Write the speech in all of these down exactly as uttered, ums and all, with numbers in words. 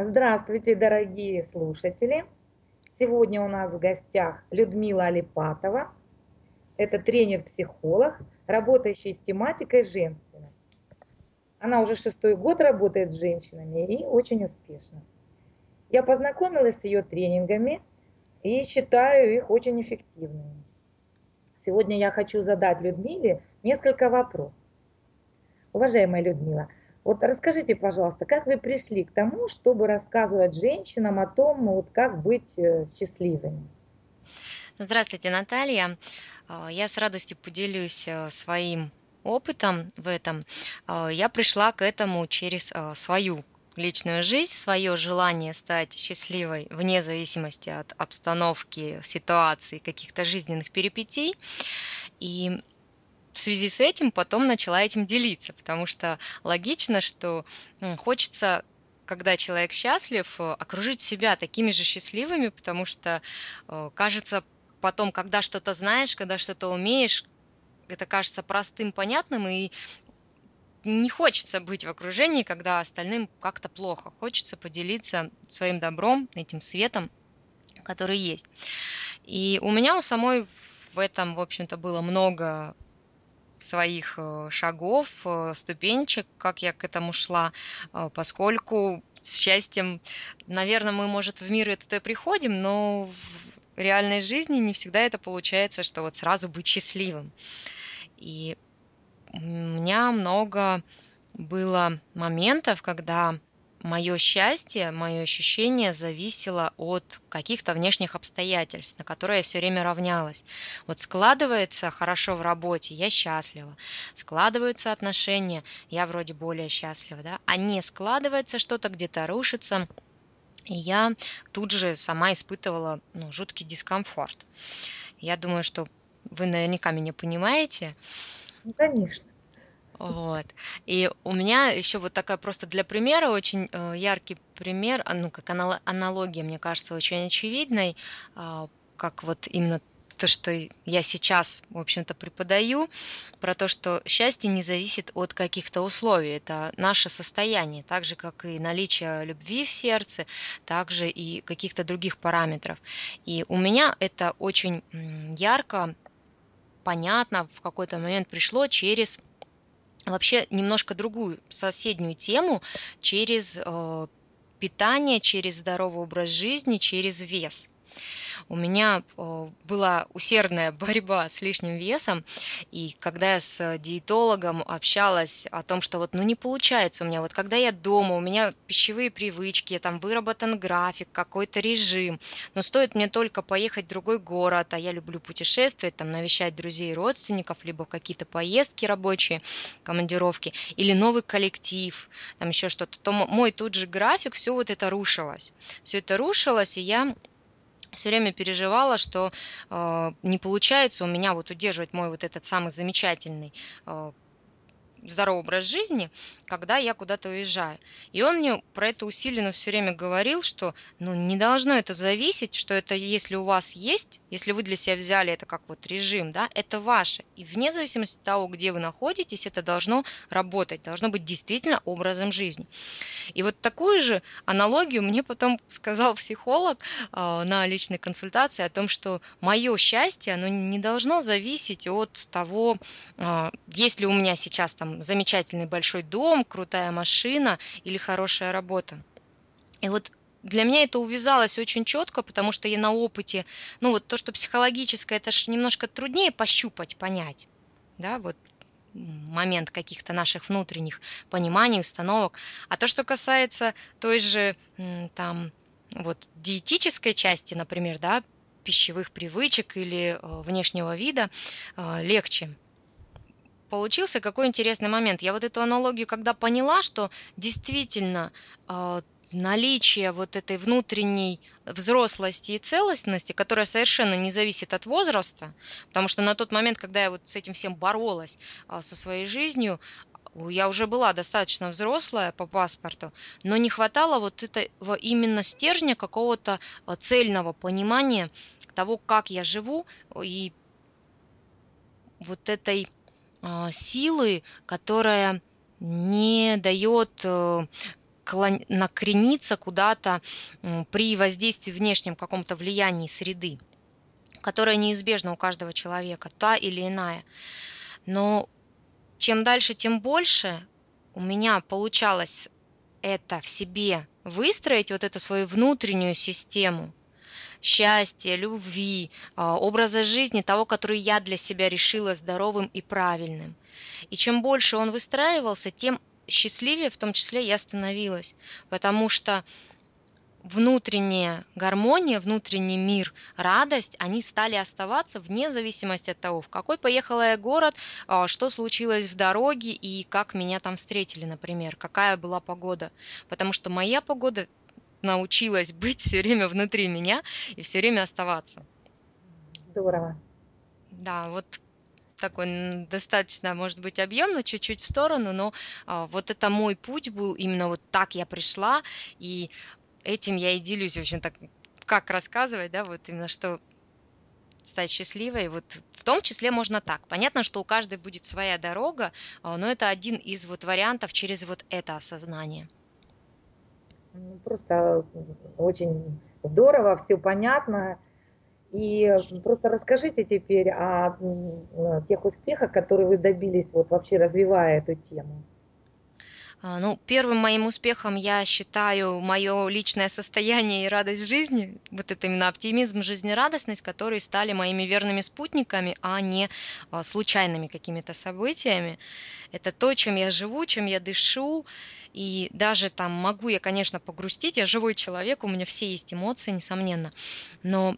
Здравствуйте, дорогие слушатели! Сегодня у нас в гостях Людмила Алипатова. Это тренер-психолог, работающий с тематикой женственности. Она уже шестой год работает с женщинами и очень успешно. Я познакомилась с ее тренингами и считаю их очень эффективными. Сегодня я хочу задать Людмиле несколько вопросов. Уважаемая Людмила, вот расскажите, пожалуйста, как вы пришли к тому, чтобы рассказывать женщинам о том, вот как быть счастливыми? Здравствуйте, Наталья. Я с радостью поделюсь своим опытом в этом. Я пришла к этому через свою личную жизнь, свое желание стать счастливой вне зависимости от обстановки, ситуации, каких-то жизненных перипетий. И в связи с этим потом начала этим делиться, потому что логично, что хочется, когда человек счастлив, окружить себя такими же счастливыми, потому что кажется потом, когда что-то знаешь, когда что-то умеешь, это кажется простым, понятным, и не хочется быть в окружении, когда остальным как-то плохо. Хочется поделиться своим добром, этим светом, который есть. И у меня у самой в этом, в общем-то, было много своих шагов, ступенчик, как я к этому шла, поскольку с счастьем, наверное, мы, может, в мир это-то приходим, но в реальной жизни не всегда это получается, что вот сразу быть счастливым. И у меня много было моментов, когда мое счастье, мое ощущение зависело от каких-то внешних обстоятельств, на которые я все время равнялась. Вот складывается хорошо в работе, я счастлива. Складываются отношения, я вроде более счастлива, да? А не складывается что-то, где-то рушится, и я тут же сама испытывала ну, жуткий дискомфорт. Я думаю, что вы наверняка меня понимаете. Ну, конечно. Вот. И у меня еще вот такая просто для примера очень яркий пример, ну как аналогия, мне кажется, очень очевидной, как вот именно то, что я сейчас, в общем-то, преподаю, про то, что счастье не зависит от каких-то условий, это наше состояние, так же, как и наличие любви в сердце, так же и каких-то других параметров. И у меня это очень ярко, понятно, в какой-то момент пришло через вообще немножко другую соседнюю тему, через э, питание, через здоровый образ жизни, через вес. У меня э, была усердная борьба с лишним весом, и когда я с диетологом общалась о том, что вот ну не получается у меня, вот когда я дома, у меня пищевые привычки, там выработан график, какой-то режим, но стоит мне только поехать в другой город, а я люблю путешествовать, там навещать друзей и родственников, либо какие-то поездки рабочие, командировки, или новый коллектив, там еще что-то, то мой тут же график, все вот это рушилось. Все это рушилось, и я все время переживала, что э, не получается у меня вот удерживать мой вот этот самый замечательный э, здоровый образ жизни, когда я куда-то уезжаю. И он мне про это усиленно все время говорил, что ну, не должно это зависеть, что это если у вас есть, если вы для себя взяли это как вот режим, да, это ваше. И вне зависимости от того, где вы находитесь, это должно работать, должно быть действительно образом жизни. И вот такую же аналогию мне потом сказал психолог э, на личной консультации о том, что мое счастье, оно не должно зависеть от того, э, есть ли у меня сейчас там замечательный большой дом, крутая машина или хорошая работа. И вот для меня это увязалось очень четко, потому что я на опыте, ну вот то, что психологическое, это ж немножко труднее пощупать, понять, да, вот момент каких-то наших внутренних пониманий, установок. А то, что касается той же там вот диетической части, например, да, пищевых привычек или внешнего вида, легче. Получился какой интересный момент. Я вот эту аналогию, когда поняла, что действительно э, наличие вот этой внутренней взрослости и целостности, которая совершенно не зависит от возраста, потому что на тот момент, когда я вот с этим всем боролась, э, со своей жизнью, я уже была достаточно взрослая по паспорту, но не хватало вот этого именно стержня, какого-то цельного понимания того, как я живу, и вот этой силы, которая не дает наклон... накрениться куда-то при воздействии внешнем каком-то влиянии среды, которая неизбежна у каждого человека, та или иная. Но чем дальше, тем больше у меня получалось это в себе выстроить, вот эту свою внутреннюю систему счастья, любви, образа жизни, того, который я для себя решила здоровым и правильным. И чем больше он выстраивался, тем счастливее в том числе я становилась, потому что внутренняя гармония, внутренний мир, радость, они стали оставаться вне зависимости от того, в какой поехала я город, что случилось в дороге и как меня там встретили, например, какая была погода. Потому что моя погода научилась быть все время внутри меня и все время оставаться. Здорово. Да, вот такой достаточно, может быть, объемно, чуть-чуть в сторону, но вот это мой путь был, именно вот так я пришла, и этим я и делюсь, в общем-то, как рассказывать, да, вот именно что стать счастливой, вот в том числе можно так. Понятно, что у каждой будет своя дорога, но это один из вот вариантов через вот это осознание. Просто очень здорово, все понятно. И просто расскажите теперь о тех успехах, которые вы добились, вот вообще развивая эту тему. Ну, первым моим успехом я считаю мое личное состояние и радость жизни, вот это именно оптимизм, жизнерадостность, которые стали моими верными спутниками, а не случайными какими-то событиями. Это то, чем я живу, чем я дышу, и даже там могу я, конечно, погрустить, я живой человек, у меня все есть эмоции, несомненно, но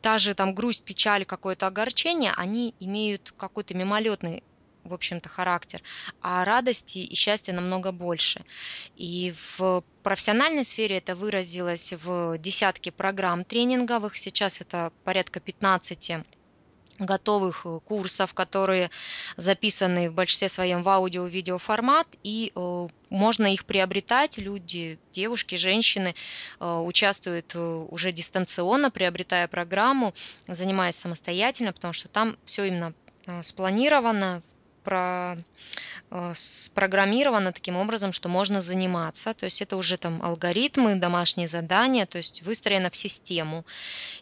та же там грусть, печаль, какое-то огорчение, они имеют какой-то мимолетный, в общем-то, характер, а радости и счастья намного больше. И в профессиональной сфере это выразилось в десятке программ тренинговых, сейчас это порядка пятнадцати готовых курсов, которые записаны в большинстве своем в аудио-видео формат, и можно их приобретать, люди, девушки, женщины участвуют уже дистанционно, приобретая программу, занимаясь самостоятельно, потому что там все именно спланировано, Про, э, спрограммировано таким образом, что можно заниматься, то есть это уже там алгоритмы, домашние задания, то есть выстроено в систему.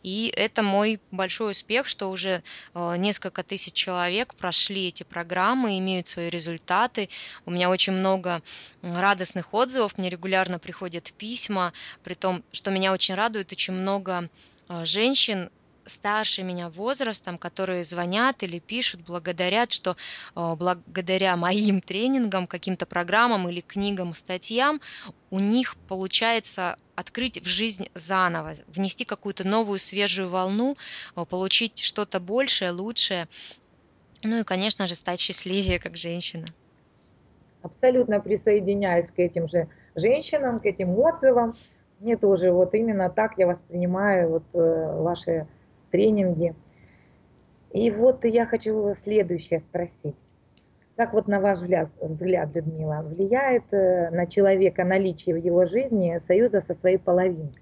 И это мой большой успех, что уже э, несколько тысяч человек прошли эти программы, имеют свои результаты. У меня очень много радостных отзывов, мне регулярно приходят письма, при том, что меня очень радует, очень много э, женщин, старше меня возрастом, которые звонят или пишут, благодарят, что благодаря моим тренингам, каким-то программам или книгам, статьям у них получается открыть в жизнь заново, внести какую-то новую свежую волну, получить что-то большее, лучшее, ну и, конечно же, стать счастливее как женщина. Абсолютно присоединяюсь к этим же женщинам, к этим отзывам. Мне тоже вот именно так я воспринимаю вот ваши тренинги. И вот я хочу следующее спросить. Как вот на ваш взгляд, Людмила, влияет на человека наличие в его жизни союза со своей половинкой?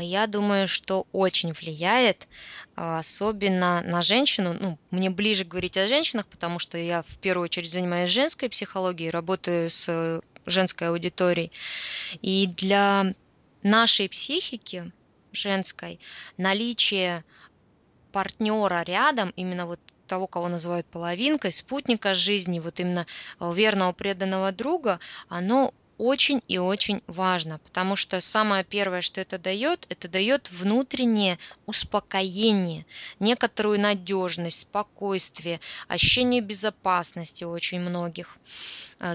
Я думаю, что очень влияет, особенно на женщину. Ну, мне ближе говорить о женщинах, потому что я в первую очередь занимаюсь женской психологией, работаю с женской аудиторией. И для нашей психики женской, наличие партнера рядом, именно вот того, кого называют половинкой, спутника жизни, вот именно верного преданного друга, оно очень и очень важно, потому что самое первое, что это дает, это дает внутреннее успокоение, некоторую надежность, спокойствие, ощущение безопасности у очень многих.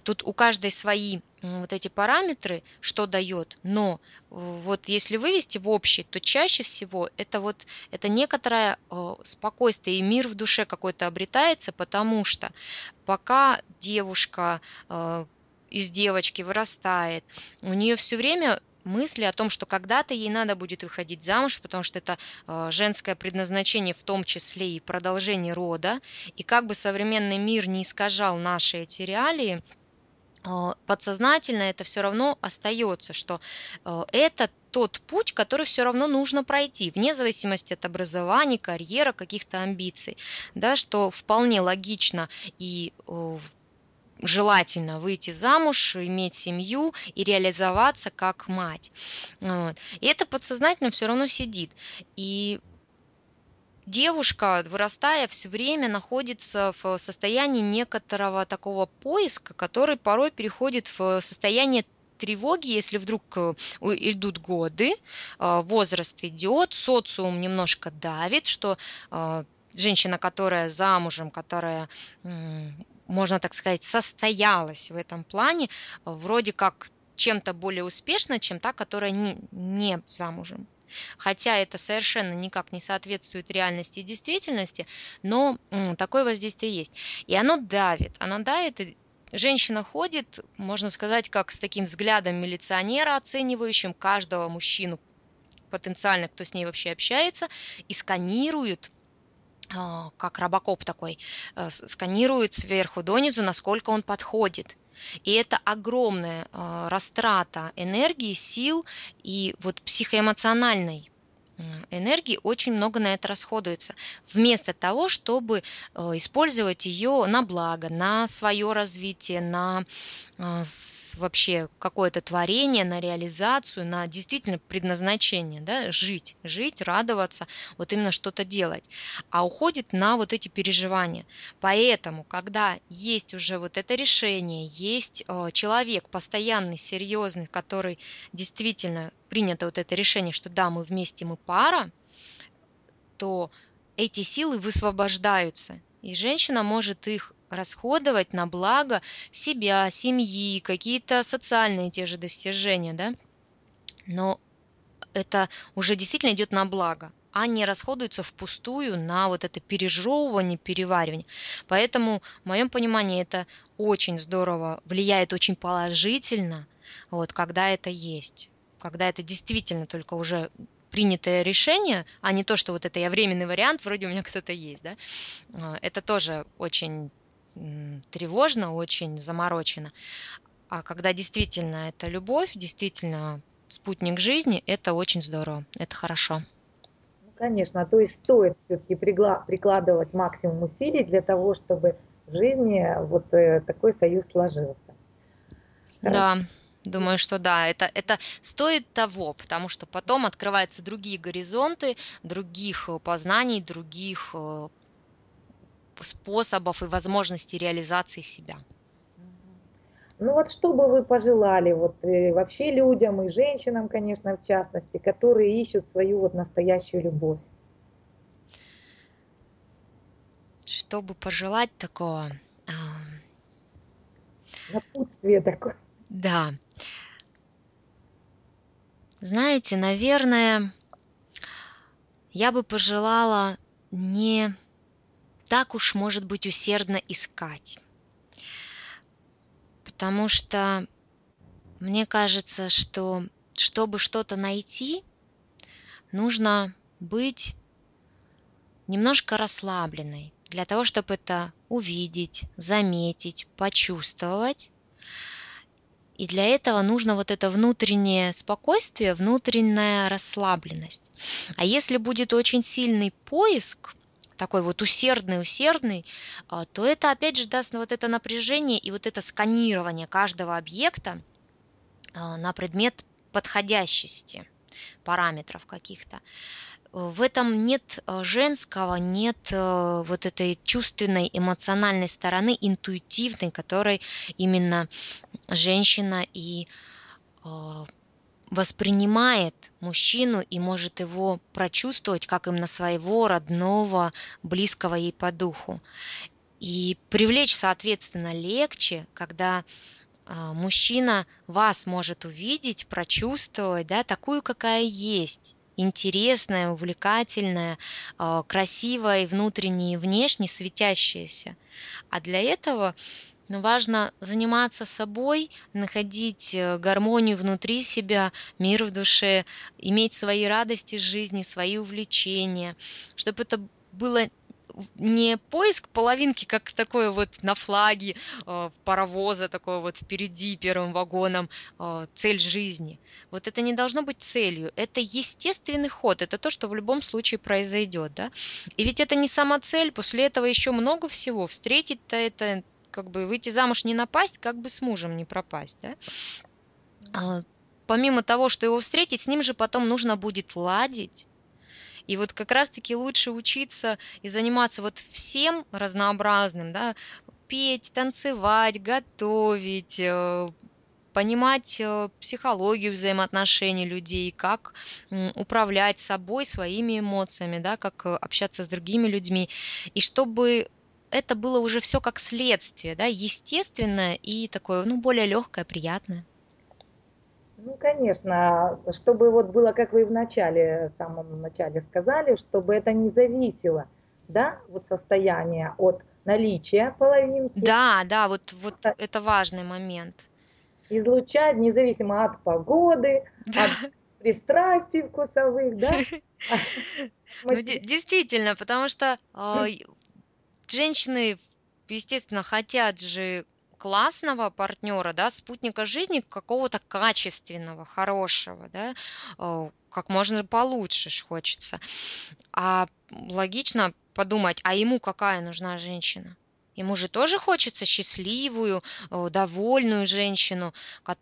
Тут у каждой свои вот эти параметры, что дает, но вот если вывести в общий, то чаще всего это вот это некоторое спокойствие и мир в душе какой-то обретается, потому что пока девушка из девочки вырастает, у нее все время мысли о том, что когда-то ей надо будет выходить замуж, потому что это женское предназначение, в том числе и продолжение рода. И как бы современный мир не искажал наши эти реалии, подсознательно это все равно остается, что это тот путь, который все равно нужно пройти, вне зависимости от образования, карьеры, каких-то амбиций, да, что вполне логично и желательно выйти замуж, иметь семью и реализоваться как мать. Вот. И это подсознательно все равно сидит. И девушка, вырастая, все время находится в состоянии некоторого такого поиска, который порой переходит в состояние тревоги, если вдруг идут годы, возраст идет, социум немножко давит, что женщина, которая замужем, которая, можно так сказать, состоялась в этом плане, вроде как чем-то более успешна, чем та, которая не, не замужем. Хотя это совершенно никак не соответствует реальности и действительности, но такое воздействие есть. И оно давит, оно давит, и женщина ходит, можно сказать, как с таким взглядом милиционера, оценивающим каждого мужчину потенциально, кто с ней вообще общается, и сканирует, как робокоп такой, сканирует сверху донизу, насколько он подходит. И это огромная растрата энергии, сил и вот психоэмоциональной энергии очень много на это расходуется, вместо того, чтобы использовать ее на благо, на свое развитие, на вообще какое-то творение, на реализацию, на действительно предназначение, да, жить, жить, радоваться, вот именно что-то делать, а уходит на вот эти переживания. Поэтому, когда есть уже вот это решение, есть человек постоянный, серьезный, который действительно принято вот это решение, что да, мы вместе, мы пара, то эти силы высвобождаются, и женщина может их расходовать на благо себя, семьи, какие-то социальные те же достижения, да? Но это уже действительно идет на благо, а не расходуется впустую на вот это пережевывание, переваривание. Поэтому, в моем понимании, это очень здорово влияет, очень положительно, вот, когда это есть, когда это действительно только уже принятое решение, а не то, что вот это я временный вариант, вроде у меня кто-то есть, да, это тоже очень тревожно, очень заморочено. А когда действительно это любовь, действительно спутник жизни, это очень здорово, это хорошо. Конечно, то есть стоит все-таки прикладывать максимум усилий для того, чтобы в жизни вот такой союз сложился. Хорошо. Да. Думаю, что да, это, это стоит того, потому что потом открываются другие горизонты, других познаний, других способов и возможностей реализации себя. Ну вот что бы вы пожелали вот, и вообще людям и женщинам, конечно, в частности, которые ищут свою вот настоящую любовь? Что бы пожелать такого? Напутствие такое. Да. Знаете, наверное, я бы пожелала не так уж, может быть, усердно искать. Потому что мне кажется, что чтобы что-то найти, нужно быть немножко расслабленной для того, чтобы это увидеть, заметить, почувствовать. И для этого нужно вот это внутреннее спокойствие, внутренняя расслабленность. А если будет очень сильный поиск, такой вот усердный-усердный, то это опять же даст вот это напряжение и вот это сканирование каждого объекта на предмет подходящести, параметров каких-то. В этом нет женского, нет вот этой чувственной, эмоциональной стороны, интуитивной, которой именно женщина и воспринимает мужчину и может его прочувствовать как именно своего родного, близкого ей по духу. И привлечь, соответственно, легче, когда мужчина вас может увидеть, прочувствовать, да, такую, какая есть. Интересная, увлекательная, красивая, и внутренне и внешне светящаяся. А для этого важно заниматься собой, находить гармонию внутри себя, мир в душе, иметь свои радости жизни, свои увлечения, чтобы это было не поиск половинки, как такое вот на флаге паровоза, такое вот впереди первым вагоном, цель жизни. Вот это не должно быть целью, это естественный ход, это то, что в любом случае произойдет, да? И ведь это не сама цель, после этого еще много всего, встретить-то это как бы выйти замуж не напасть, как бы с мужем не пропасть, да? А, помимо того, что его встретить, с ним же потом нужно будет ладить. И вот как раз-таки лучше учиться и заниматься вот всем разнообразным, да, петь, танцевать, готовить, понимать психологию взаимоотношений людей, как управлять собой, своими эмоциями, да, как общаться с другими людьми. И чтобы это было уже все как следствие, да, естественное и такое, ну, более легкое, приятное. Ну, конечно, чтобы вот было, как вы в начале, в самом начале сказали, чтобы это не зависело, да, вот состояние от наличия половинки. Да, да, вот, вот это важный момент. Излучать независимо от погоды, да, от пристрастий вкусовых, да? Действительно, потому что женщины, естественно, хотят же классного партнера, да, спутника жизни, какого-то качественного, хорошего, да, как можно получше хочется. А логично подумать, а ему какая нужна женщина? Ему же тоже хочется счастливую, довольную женщину,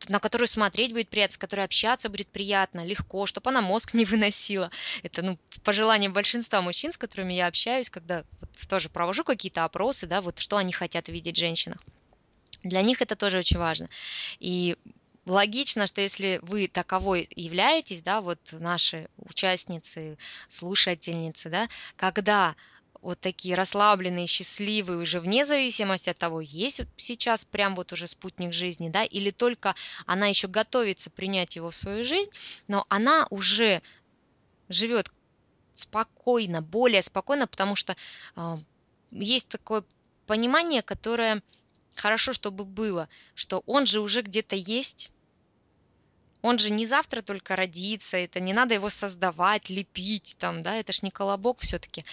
на которую смотреть будет приятно, с которой общаться будет приятно, легко, чтобы она мозг не выносила. Это, ну, пожелание большинства мужчин, с которыми я общаюсь, когда вот тоже провожу какие-то опросы, да, вот что они хотят видеть в женщинах. Для них это тоже очень важно. И логично, что если вы таковой являетесь, да, вот наши участницы, слушательницы, да, когда вот такие расслабленные, счастливые, уже вне зависимости от того, есть сейчас прям вот уже спутник жизни, да, или только она еще готовится принять его в свою жизнь, но она уже живет спокойно, более спокойно, потому что э, есть такое понимание, которое хорошо, чтобы было, что он же уже где-то есть. Он же не завтра только родится, это не надо его создавать, лепить там, да, это ж не колобок все-таки.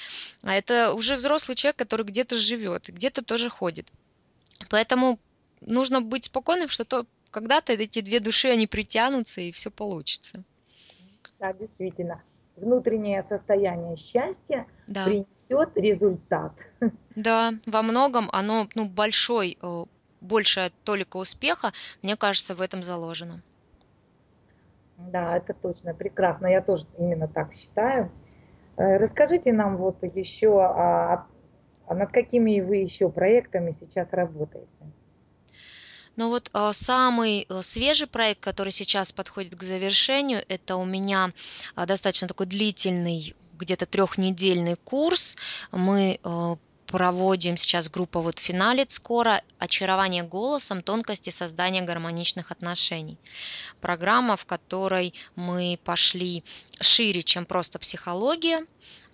А это уже взрослый человек, который где-то живет, где-то тоже ходит. Поэтому нужно быть спокойным, что то когда-то эти две души, они притянутся, и все получится. Да, действительно. Внутреннее состояние счастья, да, принесет результат. Да, во многом оно, ну, большой, большая толика успеха, мне кажется, в этом заложено. Да, это точно, прекрасно. Я тоже именно так считаю. Расскажите нам вот еще, а, а над какими вы еще проектами сейчас работаете? Ну вот самый свежий проект, который сейчас подходит к завершению, это у меня достаточно такой длительный, где-то трехнедельный курс. Мы проводим сейчас, группа вот финалит скоро, «Очарование голосом. Тонкости создания гармоничных отношений». Программа, в которой мы пошли шире, чем просто психология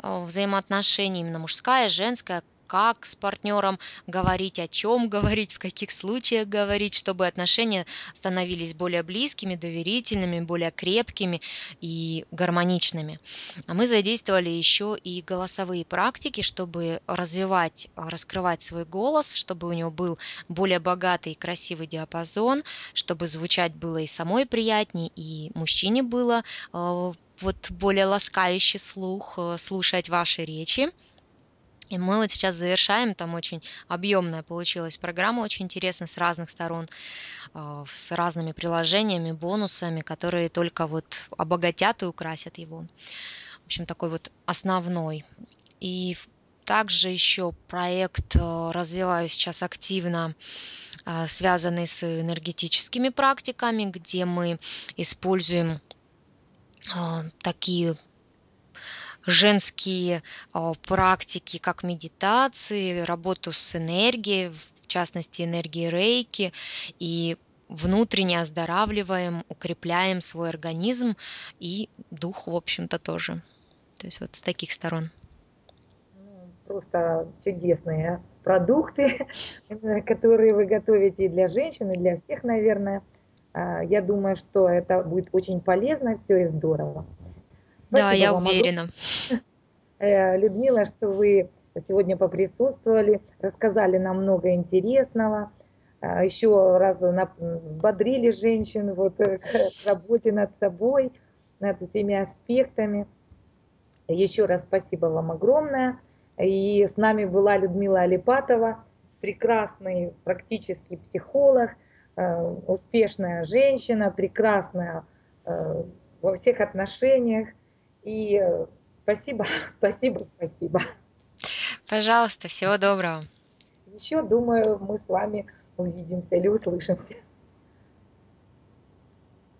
взаимоотношений, именно мужская, женская, как с партнером говорить, о чем говорить, в каких случаях говорить, чтобы отношения становились более близкими, доверительными, более крепкими и гармоничными. А мы задействовали еще и голосовые практики, чтобы развивать, раскрывать свой голос, чтобы у него был более богатый и красивый диапазон, чтобы звучать было и самой приятнее, и мужчине было вот более ласкающий слух слушать ваши речи. И мы вот сейчас завершаем, там очень объемная получилась программа, очень интересная, с разных сторон, с разными приложениями, бонусами, которые только вот обогатят и украсят его. В общем, такой вот основной. И также еще проект развиваю сейчас активно, связанный с энергетическими практиками, где мы используем такие женские практики, как медитации, работу с энергией, в частности энергией рейки, и внутренне оздоравливаем, укрепляем свой организм и дух, в общем-то, тоже. То есть вот с таких сторон. Просто чудесные продукты, которые вы готовите для женщин, и для всех, наверное. Я думаю, что это будет очень полезно, все и здорово. Спасибо, да, я уверена. Людмила, что вы сегодня поприсутствовали, рассказали нам много интересного, еще раз взбодрили женщин вот, к работе над собой, над всеми аспектами. Еще раз спасибо вам огромное. И с нами была Людмила Алипатова, прекрасный практический психолог, успешная женщина, прекрасная во всех отношениях. И спасибо, спасибо, спасибо. Пожалуйста, всего доброго. Еще, думаю, мы с вами увидимся или услышимся.